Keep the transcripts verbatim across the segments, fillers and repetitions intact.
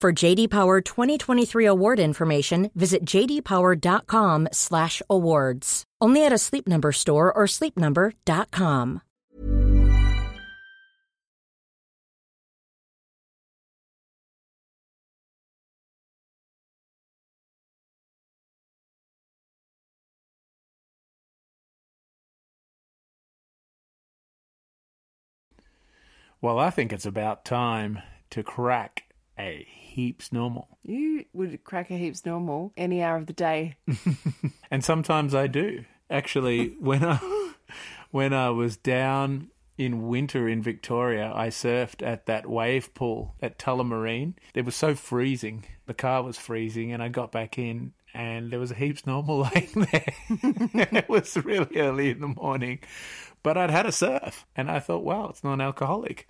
For J D. Power twenty twenty-three award information, visit jdpower.com slash awards. Only at a Sleep Number store or sleep number dot com. Well, I think it's about time to crack a heaps normal. You would crack a heaps normal any hour of the day. And sometimes I do. Actually, when I when I was down in winter in Victoria, I surfed at that wave pool at Tullamarine. It was so freezing. The car was freezing, and I got back in, and there was a heaps normal laying there. It was really early in the morning, but I'd had a surf, and I thought, wow, it's non-alcoholic.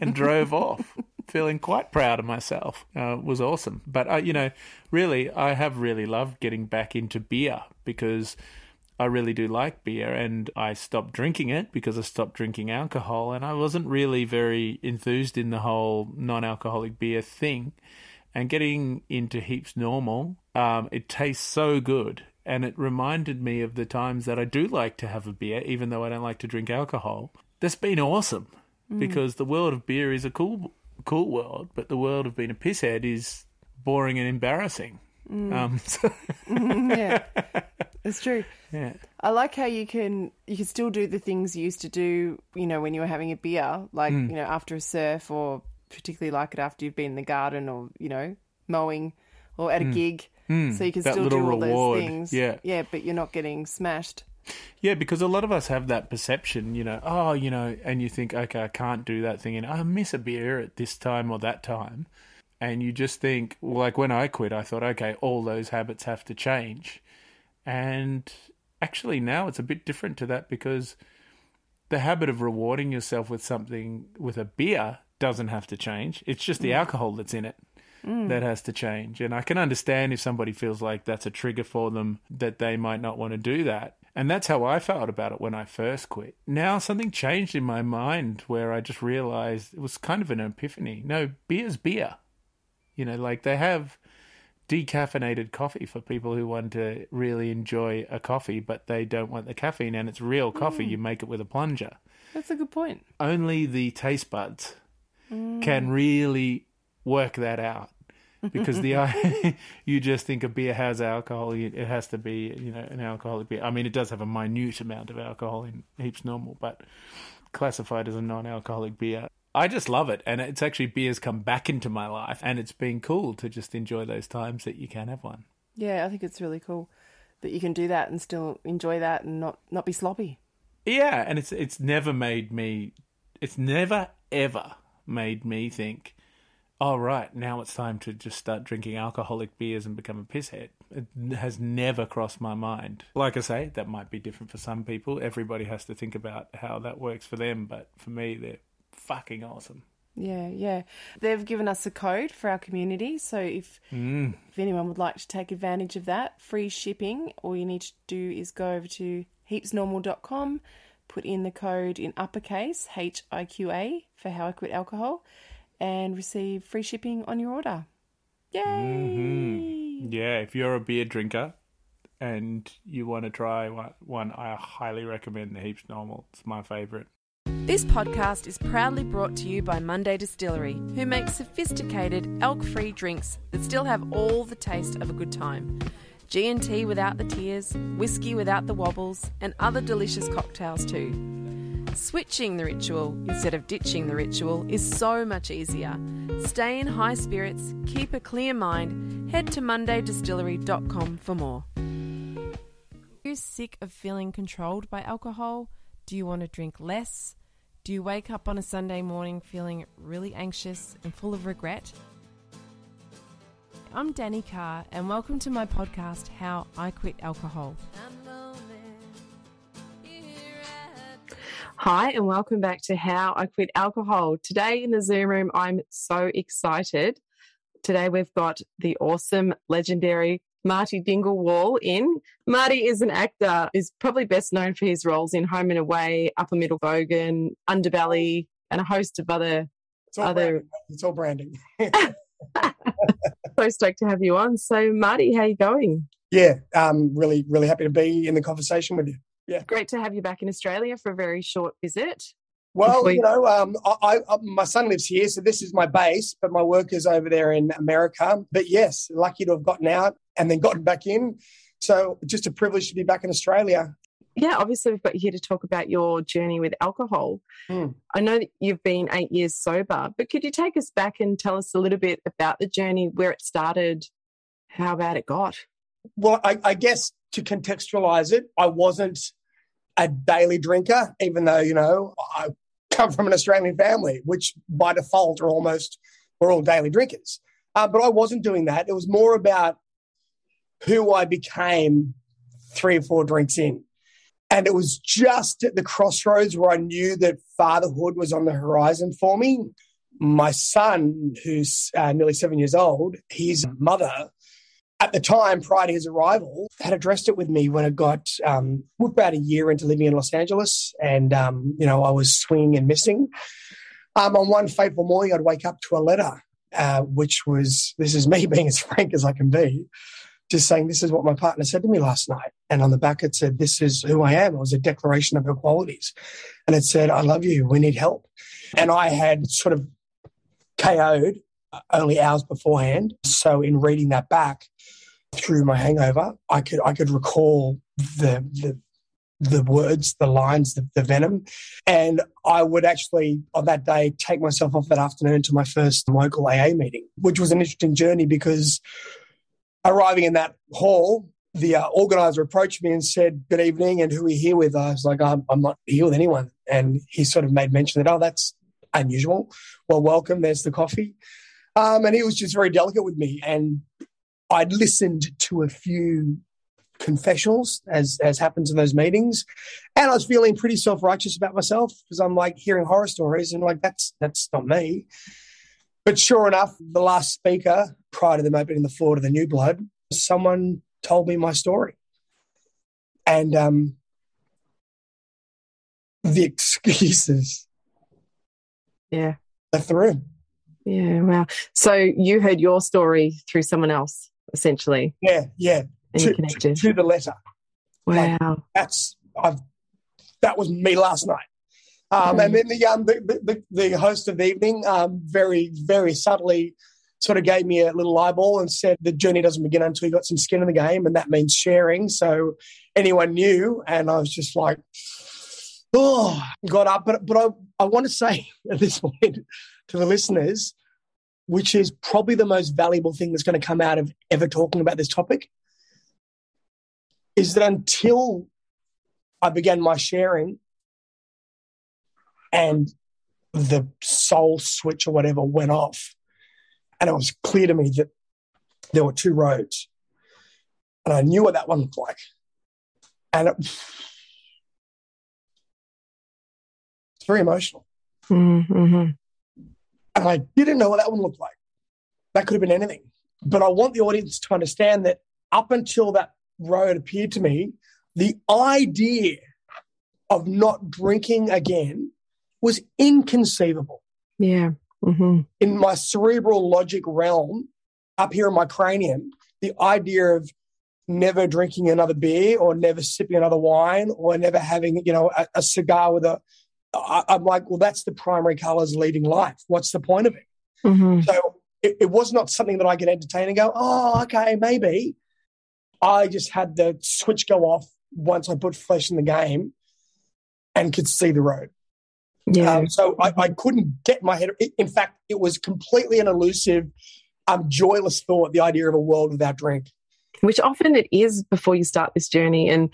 And drove off, feeling quite proud of myself. Uh, it was awesome. But, I, you know, really, I have really loved getting back into beer because I really do like beer. And I stopped drinking it because I stopped drinking alcohol. And I wasn't really very enthused in the whole non-alcoholic beer thing. And getting into Heaps Normal, um, it tastes so good. And it reminded me of the times that I do like to have a beer, even though I don't like to drink alcohol. That's been awesome. Because the world of beer is a cool cool world, but the world of being a pisshead is boring and embarrassing. Mm. Um, so. Yeah, it's true. Yeah, I like how you can you can still do the things you used to do, you know, when you were having a beer, like, mm. you know, after a surf, or particularly like it after you've been in the garden or, you know, mowing or at a mm. gig. Mm. So you can that still do all reward. Those things. Yeah. yeah, but you're not getting smashed. Yeah, because a lot of us have that perception, you know, oh, you know, and you think, okay, I can't do that thing, and I miss a beer at this time or that time. And you just think, well, like when I quit, I thought, okay, all those habits have to change. And actually now it's a bit different to that, because the habit of rewarding yourself with something, with a beer, doesn't have to change. It's just the mm. alcohol that's in it. Mm. That has to change. And I can understand if somebody feels like that's a trigger for them, that they might not want to do that. And that's how I felt about it when I first quit. Now something changed in my mind where I just realised it was kind of an epiphany. No, beer's beer. You know, like they have decaffeinated coffee for people who want to really enjoy a coffee, but they don't want the caffeine, and it's real coffee. Mm. You make it with a plunger. That's a good point. Only the taste buds mm. can really work that out. Because the you just think a beer has alcohol, it has to be, you know, an alcoholic beer. I mean, it does have a minute amount of alcohol in Heaps Normal, but classified as a non-alcoholic beer. I just love it, and it's actually beer's come back into my life, and it's been cool to just enjoy those times that you can have one. Yeah, I think it's really cool that you can do that and still enjoy that and not, not be sloppy. Yeah, and it's it's never made me, it's never ever made me think, oh, right, now it's time to just start drinking alcoholic beers and become a pisshead. It has never crossed my mind. Like I say, that might be different for some people. Everybody has to think about how that works for them. But for me, they're fucking awesome. Yeah, yeah. They've given us a code for our community, so if mm. if anyone would like to take advantage of that, free shipping, all you need to do is go over to heaps normal dot com, put in the code in uppercase, H I Q A, for How I Quit Alcohol, and receive free shipping on your order. Yay! Mm-hmm. Yeah, if you're a beer drinker and you want to try one, I highly recommend the Heaps Normal. It's my favourite. This podcast is proudly brought to you by Monday Distillery, who makes sophisticated, elk-free drinks that still have all the taste of a good time. G and T without the tears, whiskey without the wobbles, and other delicious cocktails too. Switching the ritual instead of ditching the ritual is so much easier. Stay in high spirits, keep a clear mind, head to monday distillery dot com for more. Are you sick of feeling controlled by alcohol? Do you want to drink less? Do you wake up on a Sunday morning feeling really anxious and full of regret? I'm Danny Carr and welcome to my podcast, How I Quit Alcohol. Hi and welcome back to How I Quit Alcohol. Today in the Zoom room, I'm so excited. Today we've got the awesome, legendary Marty Dingle-Wall in. Marty is an actor, is probably best known for his roles in Home and Away, Upper Middle Bogan, Underbelly, and a host of other... It's all other... branding. It's all branding. So stoked to have you on. So, Marty, how are you going? Yeah, um, really, really happy to be in the conversation with you. Yeah, great to have you back in Australia for a very short visit. Well, you know, um, I, I, my son lives here, so this is my base, but my work is over there in America. But yes, lucky to have gotten out and then gotten back in. So just a privilege to be back in Australia. Yeah, obviously we've got you here to talk about your journey with alcohol. Mm. I know that you've been eight years sober, but could you take us back and tell us a little bit about the journey, where it started, how bad it got? Well, I, I guess to contextualise it, I wasn't a daily drinker, even though, you know, I come from an Australian family, which by default are almost, we're all daily drinkers. Uh, but I wasn't doing that. It was more about who I became three or four drinks in. And it was just at the crossroads where I knew that fatherhood was on the horizon for me. My son, who's uh, nearly seven years old, his mother, at the time prior to his arrival, had addressed it with me when I got um, about a year into living in Los Angeles. And, um, you know, I was swinging and missing. Um, on one fateful morning, I'd wake up to a letter, uh, which was, this is me being as frank as I can be, just saying, this is what my partner said to me last night. And on the back, it said, this is who I am. It was a declaration of her qualities. And it said, I love you. We need help. And I had sort of K O'd only hours beforehand. So in reading that back through my hangover, I could I could recall the the, the words, the lines, the, the venom. And I would actually, on that day, take myself off that afternoon to my first local A A meeting, which was an interesting journey because... Arriving in that hall, the uh, organiser approached me and said, good evening, and who are you here with? I was like, I'm, I'm not here with anyone. And he sort of made mention that, oh, that's unusual. Well, welcome, there's the coffee. Um, and he was just very delicate with me. And I'd listened to a few confessionals, as, as happens in those meetings, and I was feeling pretty self-righteous about myself because I'm, like, hearing horror stories and, like, that's that's not me. But sure enough, the last speaker, prior to them opening the floor to the new blood, someone told me my story. And um, the excuses yeah, left the room. Yeah, wow. So you heard your story through someone else, essentially. Yeah, yeah. And to, you connected. To, to the letter. Wow. Like, that's I've that was me last night. Um, and then the, um, the, the the host of the evening um, very, very subtly sort of gave me a little eyeball and said the journey doesn't begin until you got some skin in the game, and that means sharing. So anyone knew, and I was just like, oh, got up. But but I, I want to say at this point to the listeners, which is probably the most valuable thing that's going to come out of ever talking about this topic, is that until I began my sharing, and the soul switch or whatever went off, and it was clear to me that there were two roads, and I knew what that one looked like. And it, it's very emotional. Mm-hmm. And I didn't know what that one looked like. That could have been anything. But I want the audience to understand that up until that road appeared to me, the idea of not drinking again was inconceivable. Yeah. Mm-hmm. In my cerebral logic realm, up here in my cranium, the idea of never drinking another beer or never sipping another wine or never having, you know, a, a cigar with a, I, I'm like, well, that's the primary colors leading life. What's the point of it? Mm-hmm. So it, it was not something that I could entertain and go, oh, okay, maybe. I just had the switch go off once I put flesh in the game and could see the road. Yeah. Um, so I, I couldn't get my head. In fact, it was completely an elusive, um, joyless thought, the idea of a world without drink. Which often it is before you start this journey. And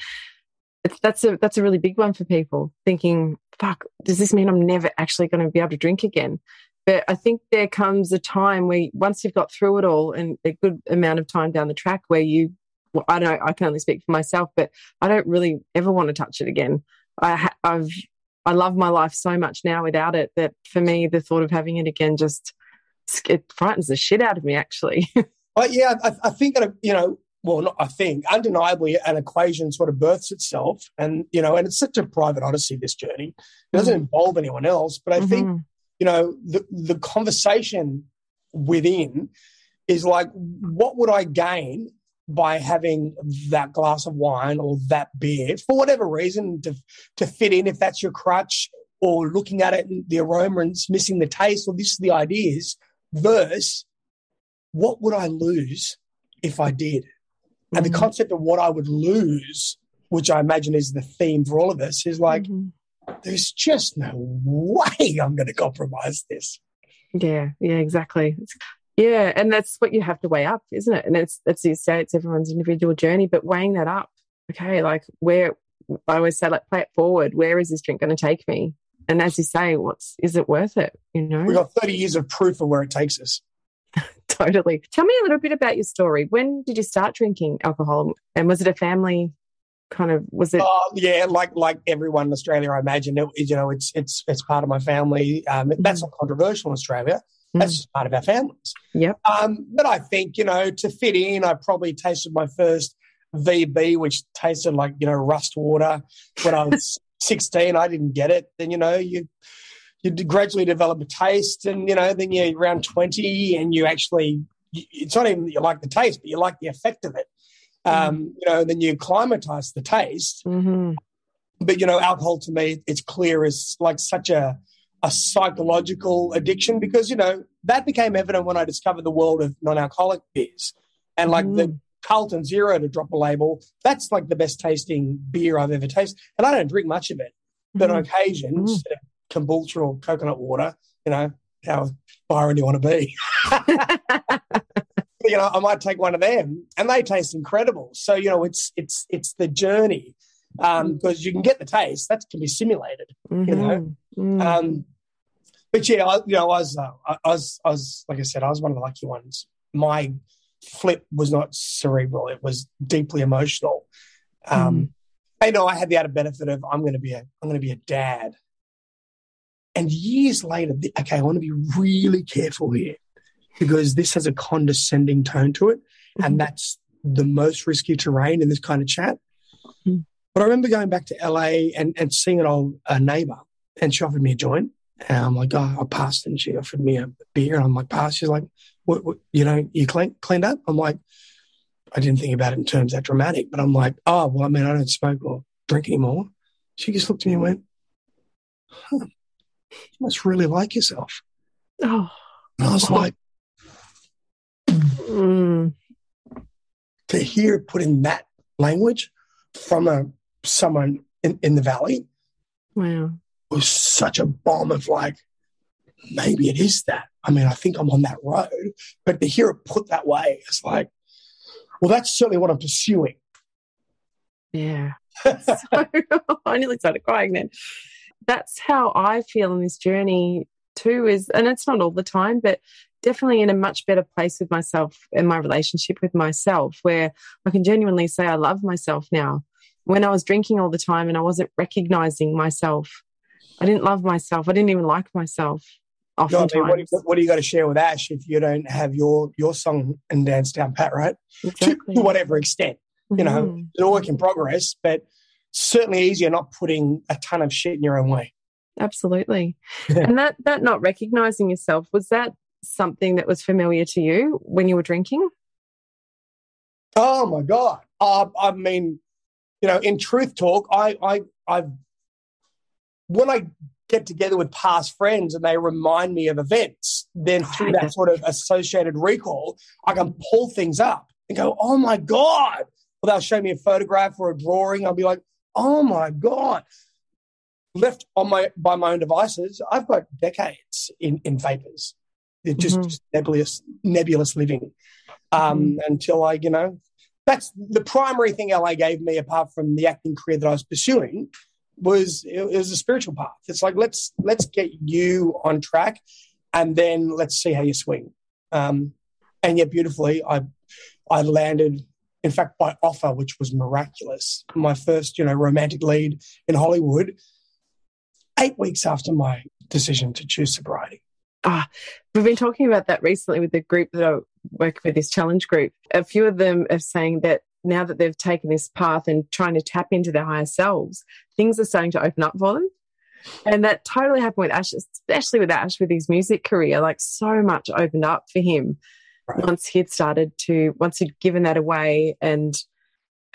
it's, that's a that's a really big one for people, thinking, fuck, does this mean I'm never actually going to be able to drink again? But I think there comes a time where once you've got through it all, and a good amount of time down the track where you, well, I don't, I can only speak for myself, but I don't really ever want to touch it again. I, I've, I love my life so much now without it that for me, the thought of having it again just, it frightens the shit out of me, actually. Well, yeah, I, I think that, you know, well, not I think, undeniably an equation sort of births itself. And, you know, and it's such a private odyssey, this journey. It doesn't mm-hmm. involve anyone else. But I mm-hmm. think, you know, the, the conversation within is like, what would I gain by having that glass of wine or that beer for whatever reason to to fit in, if that's your crutch, or looking at it and the aroma and missing the taste, or this is the ideas, versus what would I lose if I did? Mm-hmm. And the concept of what I would lose, which I imagine is the theme for all of us, is like, mm-hmm. there's just no way I'm going to compromise this. Yeah, yeah, exactly. It's- Yeah, and that's what you have to weigh up, isn't it? And it's, as you say, it's everyone's individual journey, but weighing that up, okay, like where, I always say, like, play it forward. Where is this drink going to take me? And as you say, what's is it worth it, you know? We've got thirty years of proof of where it takes us. Totally. Tell me a little bit about your story. When did you start drinking alcohol? And was it a family kind of, was it? Uh, yeah, like like everyone in Australia, I imagine, it, you know, it's, it's, it's part of my family. Um, that's not controversial in Australia. That's just part of our families. Yep. Um, but I think, you know, to fit in, I probably tasted my first V B, which tasted like, you know, rust water when I was sixteen. I didn't get it. Then, you know, you you gradually develop a taste, and, you know, then you're around twenty and you actually, it's not even that you like the taste, but you like the effect of it. Um, mm-hmm. You know, then you acclimatize the taste. Mm-hmm. But, you know, alcohol to me, it's clear is like such a, a psychological addiction, because, you know, that became evident when I discovered the world of non-alcoholic beers. And like mm. the Carlton Zero, to drop a label, that's like the best tasting beer I've ever tasted. And I don't drink much of it, but mm. on occasion, mm. instead of kombucha or coconut water, you know, how byron you want to be, you know, I might take one of them, and they taste incredible. So, you know, it's, it's, it's the journey. Um, because you can get the taste that can be simulated, mm-hmm. you know. Mm. Um, but yeah, I, you know, I was, uh, I, I was, I was, like I said, I was one of the lucky ones. My flip was not cerebral; it was deeply emotional. Um, mm. You know, I had the added benefit of I'm going to be a, I'm going to be a dad. And years later, the, okay, I want to be really careful here, because this has a condescending tone to it, mm-hmm. and that's the most risky terrain in this kind of chat. Mm. But I remember going back to L A and, and seeing an old uh, neighbour, and she offered me a joint. And I'm like, oh, I passed, and she offered me a beer, and I'm like, pass. She's like, what, what, you know, you clean, cleaned up? I'm like, I didn't think about it in terms that dramatic, but I'm like, oh, well, I mean, I don't smoke or drink anymore. She just looked at me and went, huh, you must really like yourself. Oh. And I was oh. like, mm. to hear it put in that language from a someone in, in the valley, wow, it was such a bomb of like, maybe it is that. I mean, I think I'm on that road, but to hear it put that way, it's like, well, that's certainly what I'm pursuing. Yeah. So, I nearly started crying then. That's how I feel in this journey too, is, and it's not all the time, but definitely in a much better place with myself and my relationship with myself, where I can genuinely say I love myself now. When I was drinking all the time and I wasn't recognizing myself, I didn't love myself. I didn't even like myself. Oftentimes. No, I mean, what, what do you got to share with Ash if you don't have your your song and dance down pat, right? Exactly. To, to whatever extent, you mm-hmm. know, it's a work in progress, but certainly easier not putting a ton of shit in your own way. Absolutely. And that that not recognising yourself, was that something that was familiar to you when you were drinking? Oh, my God. Uh, I mean, you know, in truth talk, I, I, I, when I get together with past friends and they remind me of events, then through that sort of associated recall, I can pull things up and go, oh, my God. Well, they'll show me a photograph or a drawing. I'll be like, oh, my God. Left on my by my own devices, I've got decades in, in vapors. They're just, mm-hmm. just nebulous, nebulous living um, mm-hmm. until I, you know, that's the primary thing L A gave me apart from the acting career that I was pursuing was it, it was a spiritual path. It's like, let's let's get you on track and then let's see how you swing. Um, and yet beautifully, I I landed, in fact, by offer, which was miraculous. My first, you know, romantic lead in Hollywood eight weeks after my decision to choose sobriety. Ah, we've been talking about that recently with the group that I work with, this challenge group. A few of them are saying that now that they've taken this path and trying to tap into their higher selves, things are starting to open up for them. And that totally happened with Ash, especially with Ash with his music career. Like so much opened up for him right. once he'd started to, once he'd given that away. And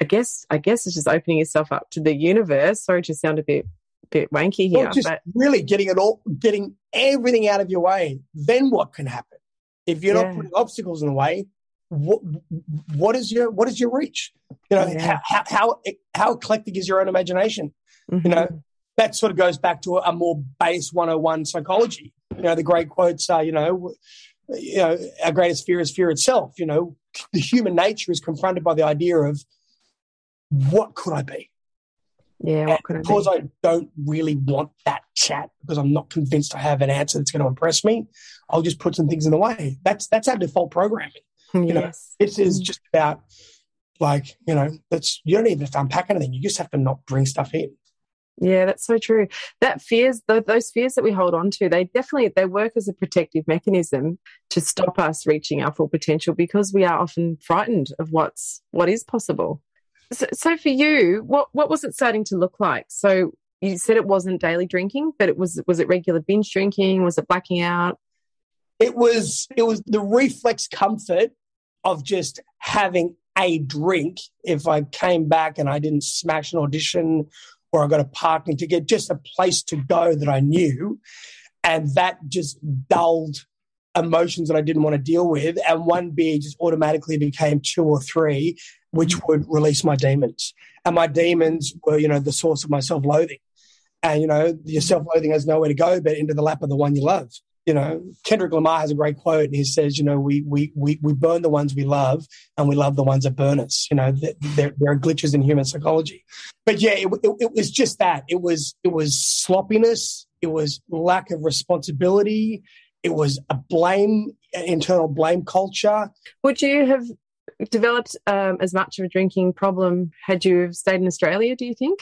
I guess, I guess it's just opening yourself up to the universe. Sorry to sound a bit bit wanky here. Well, just but really getting it all, getting everything out of your way. Then what can happen? If you're yeah. not putting obstacles in the way, what, what is your what is your reach? You know, yeah. how, how how eclectic is your own imagination? Mm-hmm. You know, that sort of goes back to a more base one oh one psychology. You know, the great quotes are, you know, you know, our greatest fear is fear itself. You know, the human nature is confronted by the idea of what could I be? Yeah, what could I because be? I don't really want that chat because I'm not convinced I have an answer that's going to impress me. I'll just put some things in the way. That's that's our default programming. You yes. know, this is just about like you know, that's you don't even have to unpack anything. You just have to not bring stuff in. Yeah, that's so true. That fears, those fears that we hold on to, they definitely they work as a protective mechanism to stop us reaching our full potential because we are often frightened of what's what is possible. So, so for you, what, what was it starting to look like? So you said it wasn't daily drinking, but it was was it regular binge drinking? Was it blacking out? It was it was the reflex comfort of just having a drink. If I came back and I didn't smash an audition or I got a parking ticket, just a place to go that I knew, and that just dulled emotions that I didn't want to deal with, and one beer just automatically became two or three, which would release my demons. And my demons were, you know, the source of my self-loathing. And, you know, your self-loathing has nowhere to go but into the lap of the one you love. You know, Kendrick Lamar has a great quote and he says, you know, we we we we burn the ones we love and we love the ones that burn us. You know, there, there are glitches in human psychology. But, yeah, it, it, it was just that. It was It was sloppiness. It was lack of responsibility. It was a blame, internal blame culture. Would you have developed um, as much of a drinking problem had you stayed in Australia, do you think?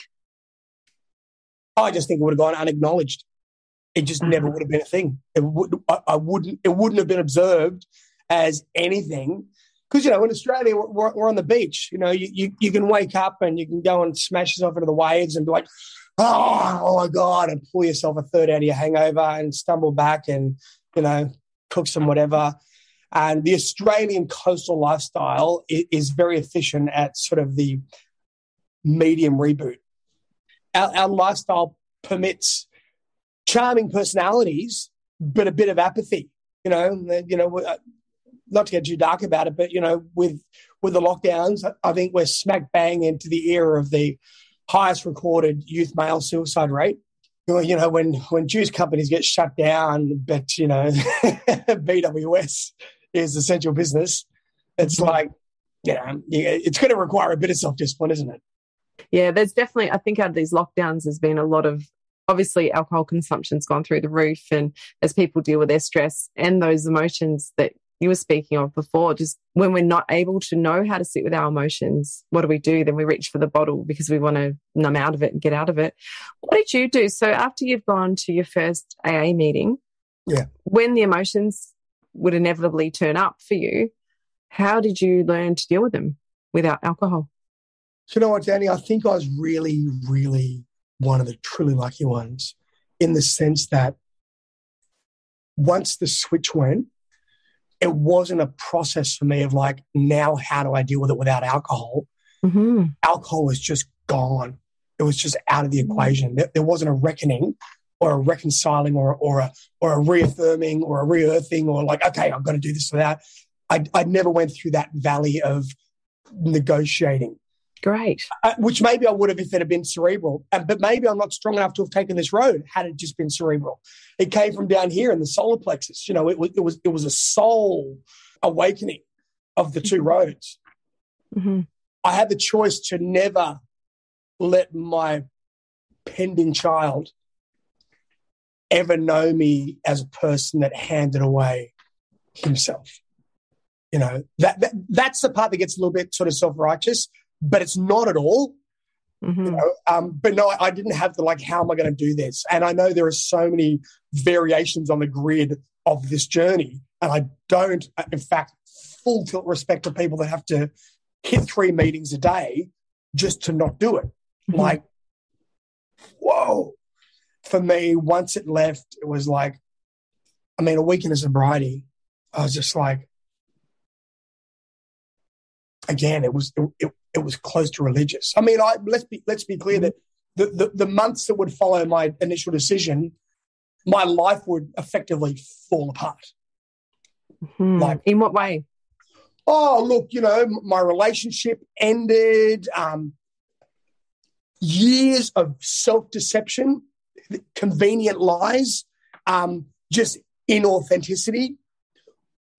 I just think it would have gone unacknowledged. It just uh-huh. never would have been a thing. It would, I, I wouldn't. It wouldn't have been observed as anything because, you know, in Australia we're, we're on the beach. You know, you, you you can wake up and you can go and smash yourself into the waves and be like, oh, oh my God, and pull yourself a third out of your hangover and stumble back and, you know, cook some whatever. And the Australian coastal lifestyle is very efficient at sort of the medium reboot. Our, our lifestyle permits charming personalities, but a bit of apathy. You know, you know, not to get too dark about it, but you know, with with the lockdowns, I think we're smack bang into the era of the highest recorded youth male suicide rate. You know, when when juice companies get shut down, but you know, B W S. Is essential business, it's like, you know, it's going to require a bit of self-discipline, isn't it? Yeah, there's definitely, I think out of these lockdowns there's been a lot of, obviously alcohol consumption's gone through the roof and as people deal with their stress and those emotions that you were speaking of before, just when we're not able to know how to sit with our emotions, what do we do? Then we reach for the bottle because we want to numb out of it and get out of it. What did you do? So after you've gone to your first A A meeting, Yeah. When the emotions would inevitably turn up for you, how did you learn to deal with them without alcohol? So, you know what, Danny? I think I was really, really one of the truly lucky ones in the sense that once the switch went, it wasn't a process for me of like, now how do I deal with it without alcohol? Mm-hmm. Alcohol was just gone. It was just out of the equation. There, there wasn't a reckoning or a reconciling or, or, a, or a reaffirming or a re-earthing or like, okay, I've got to do this or that. I, I never went through that valley of negotiating. Great. Uh, which maybe I would have if it had been cerebral, uh, but maybe I'm not strong enough to have taken this road had it just been cerebral. It came from down here in the solar plexus. You know, it was it was, it was a soul awakening of the two roads. Mm-hmm. I had the choice to never let my pending child ever know me as a person that handed away himself. You know, that, that that's the part that gets a little bit sort of self-righteous, but it's not at all. Mm-hmm. You know? um, but no, I, I didn't have the like, how am I going to do this? And I know there are so many variations on the grid of this journey. And I don't, in fact, full tilt respect to people that have to hit three meetings a day just to not do it. Mm-hmm. Like, whoa. For me, once it left, it was like, I mean, a weekend of sobriety, I was just like, again, it was it, it was close to religious. I mean, I, let's be let's be clear that the, the, the months that would follow my initial decision, my life would effectively fall apart. Mm-hmm. Like, in what way? Oh, look, you know, my relationship ended. Um, years of self-deception, convenient lies, um, just inauthenticity,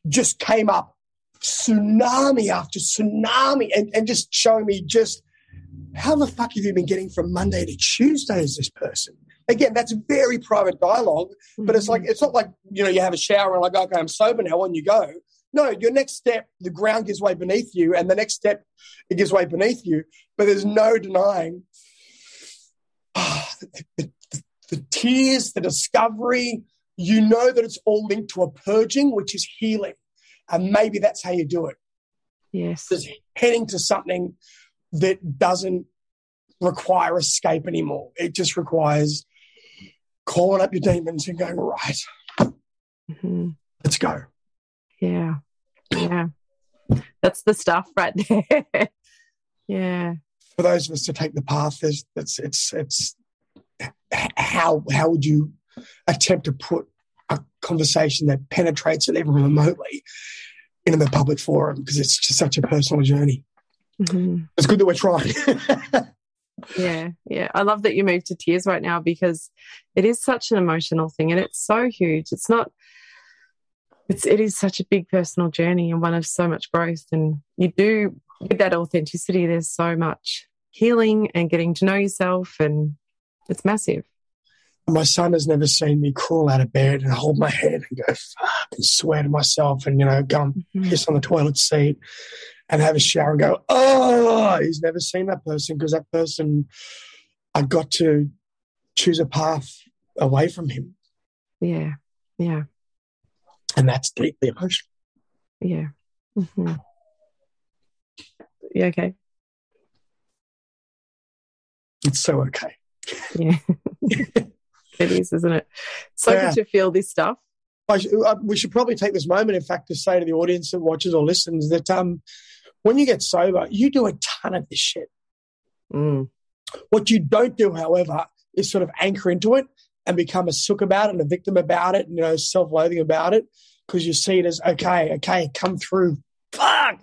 just came up. Tsunami after tsunami and, and just showing me just how the fuck have you been getting from Monday to Tuesday as this person? Again, that's very private dialogue, but it's like, it's not like, you know, you have a shower and like, okay, I'm sober now, on you go. No, your next step, the ground gives way beneath you and the next step, it gives way beneath you, but there's no denying oh, the, the, the tears, the discovery, you know that it's all linked to a purging, which is healing. And maybe that's how you do it. Yes. Just heading to something that doesn't require escape anymore. It just requires calling up your demons and going, right, mm-hmm. let's go. Yeah. Yeah. That's the stuff right there. Yeah. For those of us to take the path, it's, it's, it's how, how would you attempt to put a conversation that penetrates it even remotely in a public forum, because it's just such a personal journey. Mm-hmm. It's good that we're trying. yeah, yeah. I love that you moved to tears right now because it is such an emotional thing and it's so huge. It's not, it's, it is such a big personal journey and one of so much growth. And you do, with that authenticity, there's so much healing and getting to know yourself and it's massive. My son has never seen me crawl out of bed and hold my head and go, fuck, and swear to myself and, you know, go and mm-hmm. piss on the toilet seat and have a shower and go, oh, he's never seen that person because that person, I got to choose a path away from him. Yeah, yeah. And that's deeply emotional. Yeah. Mm-hmm. You okay? It's so okay. Yeah. It is, isn't it? So yeah. Good to feel this stuff. I sh- I, we should probably take this moment, in fact, to say to the audience that watches or listens that um, when you get sober, you do a ton of this shit. Mm. What you don't do, however, is sort of anchor into it and become a sook about it and a victim about it and, you know, self-loathing about it because you see it as, okay, okay, come through. Fuck!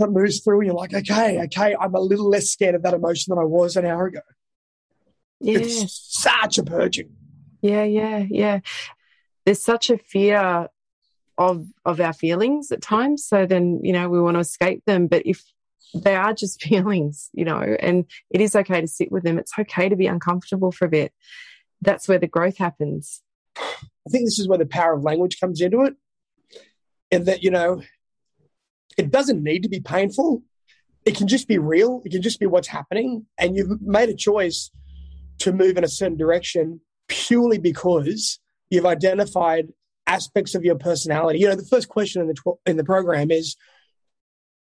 That moves through and you're like, okay, okay, I'm a little less scared of that emotion than I was an hour ago. Yeah. It's such a purging. Yeah, yeah, yeah. There's such a fear of of our feelings at times. So then, you know, we want to escape them. But if they are just feelings, you know, and it is okay to sit with them. It's okay to be uncomfortable for a bit. That's where the growth happens. I think this is where the power of language comes into it. And that, you know, it doesn't need to be painful. It can just be real. It can just be what's happening. And you've made a choice to move in a certain direction purely because You've identified aspects of your personality. You know, the first question in the tw- in the program is,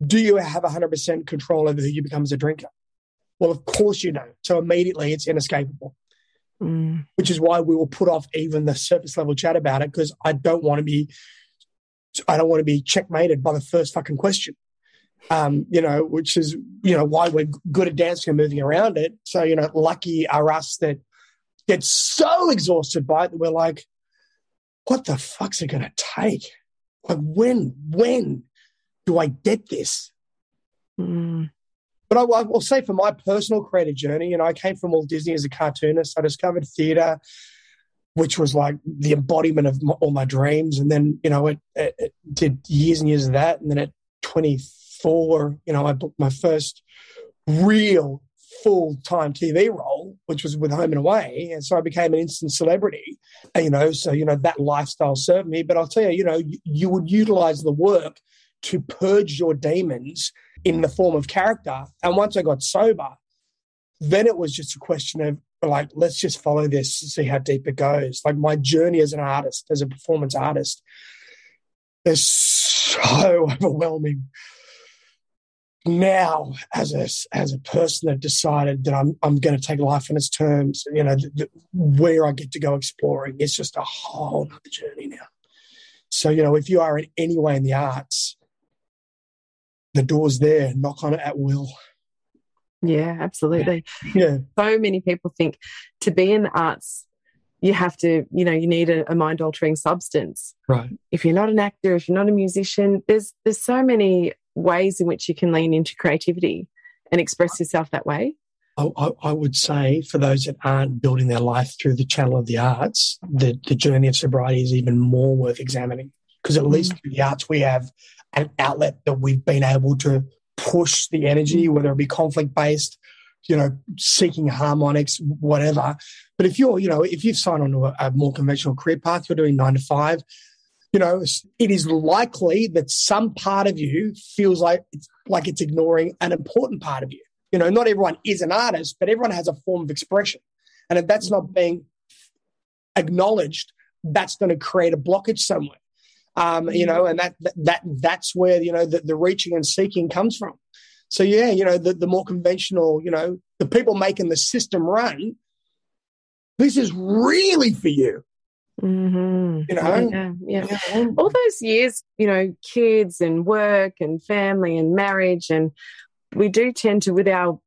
do you have one hundred percent control over who you become as a drinker? Well, of course you don't. So immediately it's inescapable, mm. which is why we will put off even the surface level chat about it, because I don't want to be, I don't want to be checkmated by the first fucking question. Um, you know, which is, you know, why we're good at dancing and moving around it. So, you know, lucky are us that get so exhausted by it that we're like, what the fuck's it going to take? Like, when, when do I get this? Mm. But I, I will say for my personal creative journey, you know, I came from Walt Disney as a cartoonist. I discovered theatre, which was like the embodiment of my, all my dreams. And then, you know, it, it, it did years and years of that. And then at twenty-four, you know, I booked my first real full-time T V role, which was with Home and Away. And so I became an instant celebrity. And, you know, so, you know, that lifestyle served me. But I'll tell you, you know, you, you would utilize the work to purge your demons in the form of character. And once I got sober, then it was just a question of, like, let's just follow this and see how deep it goes. Like, my journey as an artist, as a performance artist, is so overwhelming now as a, as a person that decided that I'm I'm going to take life on its terms, you know, th- th- where I get to go exploring. It's just a whole other journey now. So, you know, if you are in any way in the arts, the door's there, knock on it at will. Yeah, absolutely. Yeah. So many people think to be in the arts, you have to, you know, you need a, a mind-altering substance. Right. If you're not an actor, if you're not a musician, there's there's so many ways in which you can lean into creativity and express yourself that way. I, I, I would say for those that aren't building their life through the channel of the arts, the, the journey of sobriety is even more worth examining, because at least through the arts we have an outlet that we've been able to push the energy, whether it be conflict-based, you know, seeking harmonics, whatever. But if you're, you know, if you've signed on to a, a more conventional career path, you're doing nine to five, you know, it is likely that some part of you feels like it's, like it's ignoring an important part of you. You know, not everyone is an artist, but everyone has a form of expression. And if that's not being acknowledged, that's going to create a blockage somewhere. Um, you know, and that, that, that's where, you know, the, the reaching and seeking comes from. So yeah, you know, the, the more conventional, you know, the people making the system run, this is really for you. Mm-hmm. You know? Yeah, yeah. Yeah. All those years, you know, kids and work and family and marriage, and we do tend to, with our...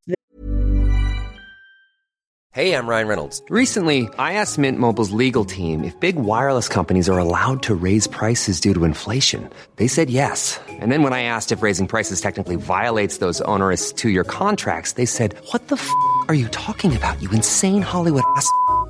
Hey, I'm Ryan Reynolds. Recently, I asked Mint Mobile's legal team if big wireless companies are allowed to raise prices due to inflation. They said yes. And then when I asked if raising prices technically violates those onerous two-year contracts, they said, what the f*** are you talking about, you insane Hollywood ass f-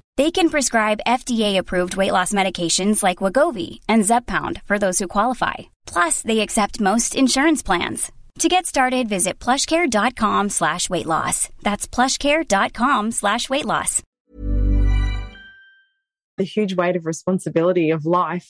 They can prescribe F D A-approved weight loss medications like Wegovy and Zepbound for those who qualify. Plus, they accept most insurance plans. To get started, visit plushcare.com slash weight loss. That's plushcare.com slash weight loss. The huge weight of responsibility of life,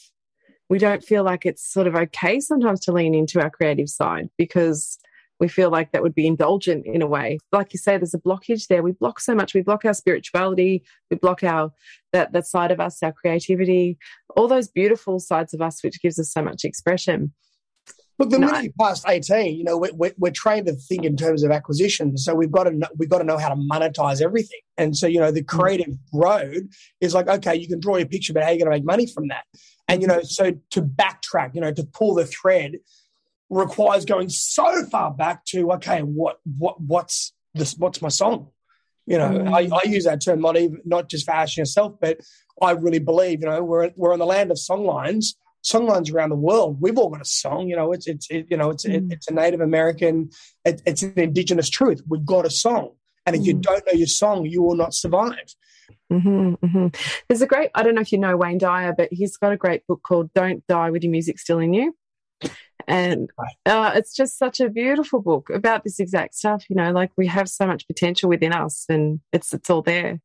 we don't feel like it's sort of okay sometimes to lean into our creative side, because we feel like that would be indulgent in a way. Like you say, there's a blockage there. We block so much. We block our spirituality. We block our that that side of us, our creativity, all those beautiful sides of us, which gives us so much expression. Look, the minute you pass eighteen, you know, we're, we're, we're trained to think in terms of acquisition. So we've got to know, we've got to know how to monetize everything. And so, you know, the creative road is like, okay, you can draw your picture, but how are you going to make money from that? And, you know, so to backtrack, you know, to pull the thread requires going so far back to, okay, what what what's this? What's my song? You know, mm-hmm. I, I use that term not even not just for Ash yourself, but I really believe, you know, we're we're in the land of songlines. Songlines around the world, we've all got a song. You know, it's it's it, you know it's mm. it, it's a Native American, it, it's an Indigenous truth. We've got a song, and if mm. you don't know your song, you will not survive. Mm-hmm, mm-hmm. There's a great, I don't know if you know Wayne Dyer, but he's got a great book called Don't Die With Your Music Still In You. And uh, it's just such a beautiful book about this exact stuff, you know, like we have so much potential within us and it's it's all there.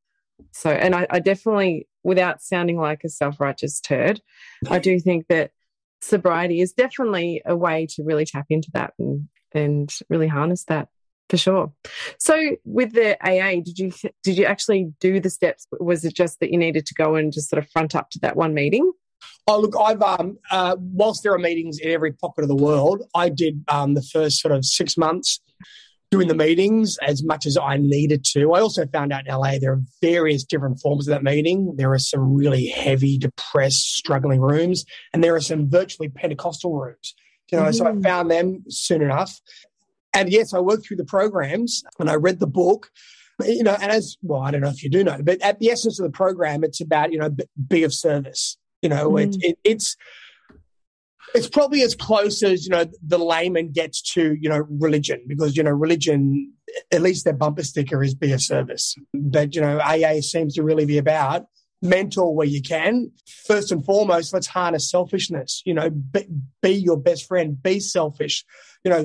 So, and I, I definitely, without sounding like a self-righteous turd, I do think that sobriety is definitely a way to really tap into that and and really harness that. For sure. So with the A A, did you did you actually do the steps? Was it just that you needed to go and just sort of front up to that one meeting? Oh, look, I've um, uh, whilst there are meetings in every pocket of the world, I did um, the first sort of six months doing the meetings as much as I needed to. I also found out in L A there are various different forms of that meeting. There are some really heavy, depressed, struggling rooms, and there are some virtually Pentecostal rooms. You know, mm. So I found them soon enough. And yes, I worked through the programs and I read the book, you know, and as, well, I don't know if you do know, but at the essence of the program, it's about, you know, be of service. You know, mm. it, it, it's it's probably as close as, you know, the layman gets to, you know, religion because, you know, religion, at least their bumper sticker is be of service. But, you know, A A seems to really be about mentor where you can. First and foremost, let's harness selfishness, you know, be, be your best friend, be selfish, you know,